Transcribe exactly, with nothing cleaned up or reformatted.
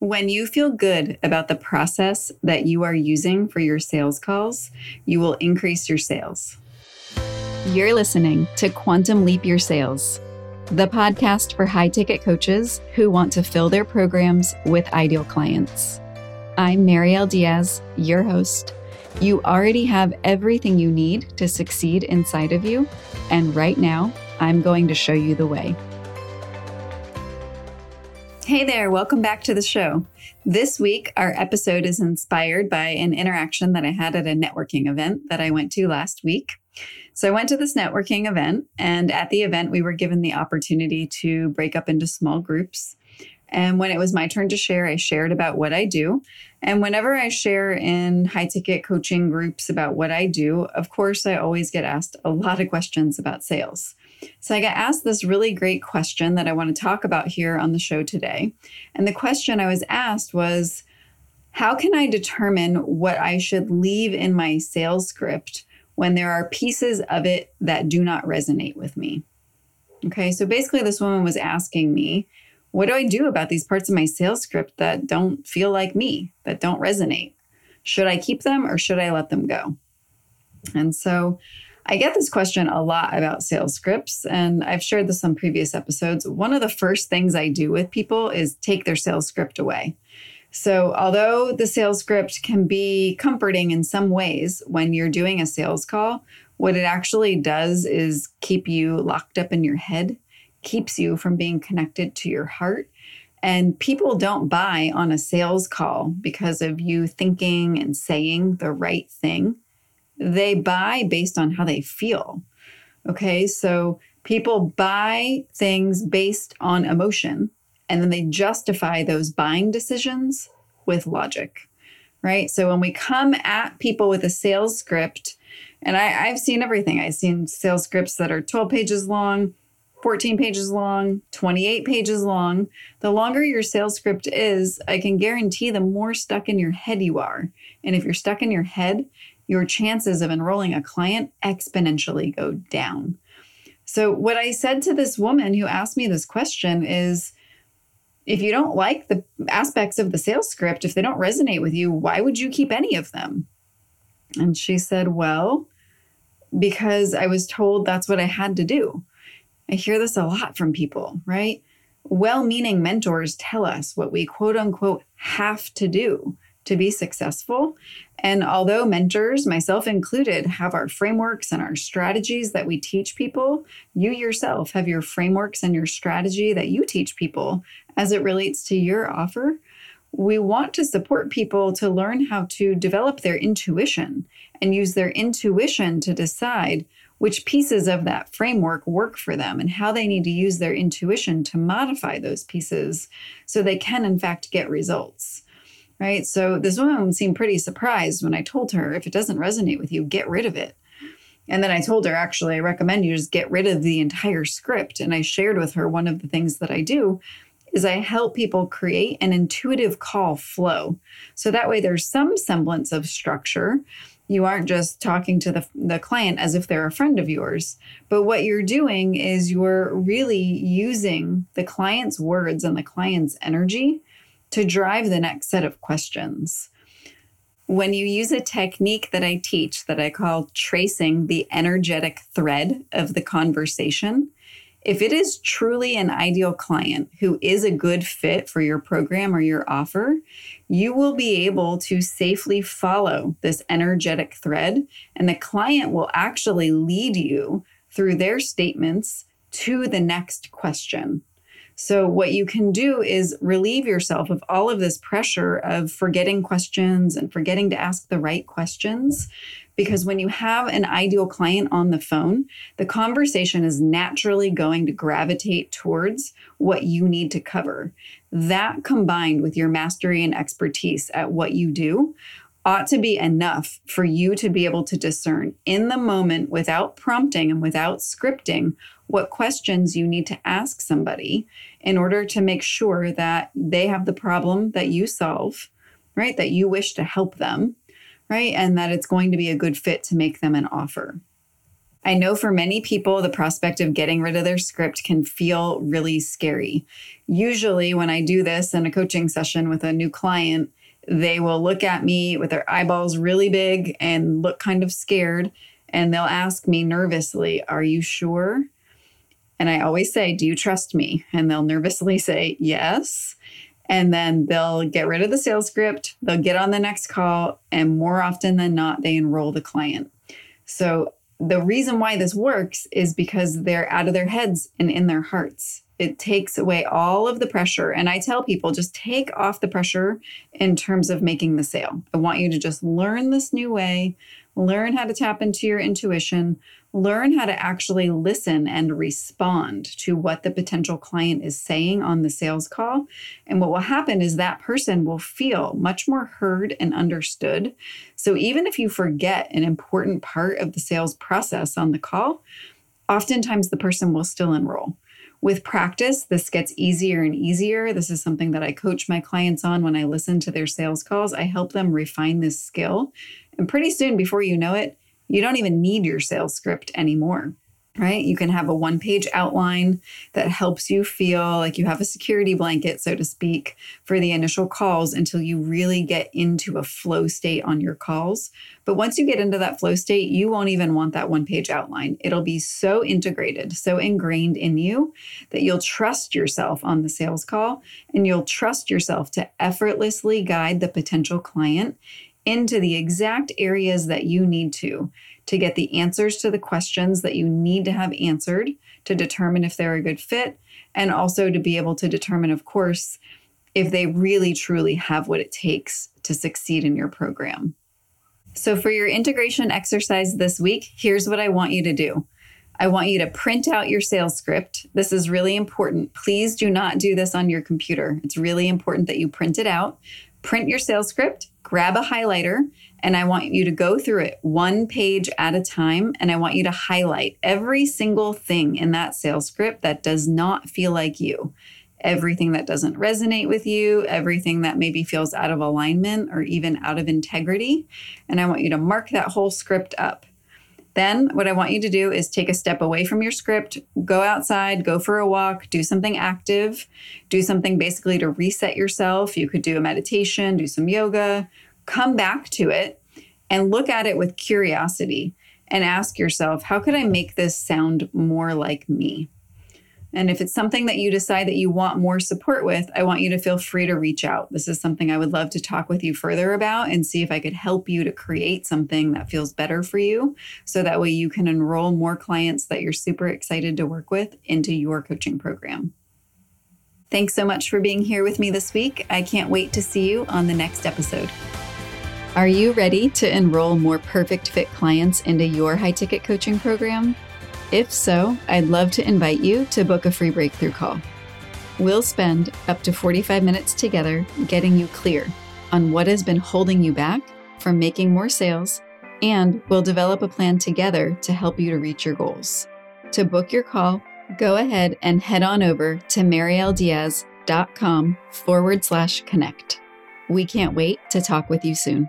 When you feel good about the process that you are using for your sales calls, you will increase your sales. You're listening to Quantum Leap Your Sales, the podcast for high-ticket coaches who want to fill their programs with ideal clients. I'm Mariel Diaz, your host. You already have everything you need to succeed inside of you, and right now, I'm going to show you the way. Hey there, welcome back to the show. This week, our episode is inspired by an interaction that I had at a networking event that I went to last week. So I went to this networking event, and at the event, we were given the opportunity to break up into small groups. And when it was my turn to share, I shared about what I do. And whenever I share in high-ticket coaching groups about what I do, of course, I always get asked a lot of questions about sales. So I got asked this really great question that I want to talk about here on the show today. And the question I was asked was, how can I determine what I should leave in my sales script when there are pieces of it that do not resonate with me? Okay, so basically this woman was asking me, what do I do about these parts of my sales script that don't feel like me, that don't resonate? Should I keep them or should I let them go? And so I get this question a lot about sales scripts, and I've shared this on previous episodes. One of the first things I do with people is take their sales script away. So although the sales script can be comforting in some ways when you're doing a sales call, what it actually does is keep you locked up in your head, keeps you from being connected to your heart. And people don't buy on a sales call because of you thinking and saying the right thing. They buy based on how they feel. Okay, so people buy things based on emotion, and then they justify those buying decisions with logic, right? So when we come at people with a sales script, and I, I've seen everything. I've seen sales scripts that are twelve pages long, fourteen pages long, twenty-eight pages long. The longer your sales script is, I can guarantee the more stuck in your head you are. And if you're stuck in your head, your chances of enrolling a client exponentially go down. So what I said to this woman who asked me this question is, if you don't like the aspects of the sales script, if they don't resonate with you, why would you keep any of them? And she said, well, because I was told that's what I had to do. I hear this a lot from people, right? Well-meaning mentors tell us what we quote unquote have to do to be successful. And although mentors, myself included, have our frameworks and our strategies that we teach people, you yourself have your frameworks and your strategy that you teach people as it relates to your offer. We want to support people to learn how to develop their intuition and use their intuition to decide which pieces of that framework work for them and how they need to use their intuition to modify those pieces so they can, in fact, get results. Right? So this woman seemed pretty surprised when I told her, if it doesn't resonate with you, get rid of it. And then I told her, actually, I recommend you just get rid of the entire script. And I shared with her one of the things that I do is I help people create an intuitive call flow. So that way there's some semblance of structure. You aren't just talking to the, the client as if they're a friend of yours. But what you're doing is you're really using the client's words and the client's energy to drive the next set of questions. When you use a technique that I teach that I call tracing the energetic thread of the conversation, if it is truly an ideal client who is a good fit for your program or your offer, you will be able to safely follow this energetic thread, and the client will actually lead you through their statements to the next question. So what you can do is relieve yourself of all of this pressure of forgetting questions and forgetting to ask the right questions, because when you have an ideal client on the phone, the conversation is naturally going to gravitate towards what you need to cover. That combined with your mastery and expertise at what you do ought to be enough for you to be able to discern in the moment without prompting and without scripting what questions you need to ask somebody in order to make sure that they have the problem that you solve, right? That you wish to help them, right? And that it's going to be a good fit to make them an offer. I know for many people, the prospect of getting rid of their script can feel really scary. Usually when I do this in a coaching session with a new client, they will look at me with their eyeballs really big and look kind of scared. And they'll ask me nervously, "Are you sure?" And I always say, "Do you trust me?" And they'll nervously say, "Yes." And then they'll get rid of the sales script. They'll get on the next call. And more often than not, they enroll the client. So the reason why this works is because they're out of their heads and in their hearts. It takes away all of the pressure. And I tell people, just take off the pressure in terms of making the sale. I want you to just learn this new way, learn how to tap into your intuition, learn how to actually listen and respond to what the potential client is saying on the sales call. And what will happen is that person will feel much more heard and understood. So even if you forget an important part of the sales process on the call, oftentimes the person will still enroll. With practice, this gets easier and easier. This is something that I coach my clients on when I listen to their sales calls. I help them refine this skill. And pretty soon, before you know it, you don't even need your sales script anymore, right? You can have a one-page outline that helps you feel like you have a security blanket, so to speak, for the initial calls until you really get into a flow state on your calls. But once you get into that flow state, you won't even want that one-page outline. It'll be so integrated, so ingrained in you that you'll trust yourself on the sales call, and you'll trust yourself to effortlessly guide the potential client into the exact areas that you need to, to get the answers to the questions that you need to have answered, to determine if they're a good fit, and also to be able to determine, of course, if they really truly have what it takes to succeed in your program. So for your integration exercise this week, here's what I want you to do. I want you to print out your sales script. This is really important. Please do not do this on your computer. It's really important that you print it out. Print your sales script, grab a highlighter, and I want you to go through it one page at a time. And I want you to highlight every single thing in that sales script that does not feel like you, everything that doesn't resonate with you, everything that maybe feels out of alignment or even out of integrity. And I want you to mark that whole script up. Then what I want you to do is take a step away from your script, go outside, go for a walk, do something active, do something basically to reset yourself. You could do a meditation, do some yoga, come back to it and look at it with curiosity and ask yourself, how could I make this sound more like me? And if it's something that you decide that you want more support with, I want you to feel free to reach out. This is something I would love to talk with you further about and see if I could help you to create something that feels better for you. So that way you can enroll more clients that you're super excited to work with into your coaching program. Thanks so much for being here with me this week. I can't wait to see you on the next episode. Are you ready to enroll more perfect fit clients into your high-ticket coaching program? If so, I'd love to invite you to book a free breakthrough call. We'll spend up to forty-five minutes together getting you clear on what has been holding you back from making more sales, and we'll develop a plan together to help you to reach your goals. To book your call, go ahead and head on over to marieldiaz.com forward slash connect. We can't wait to talk with you soon.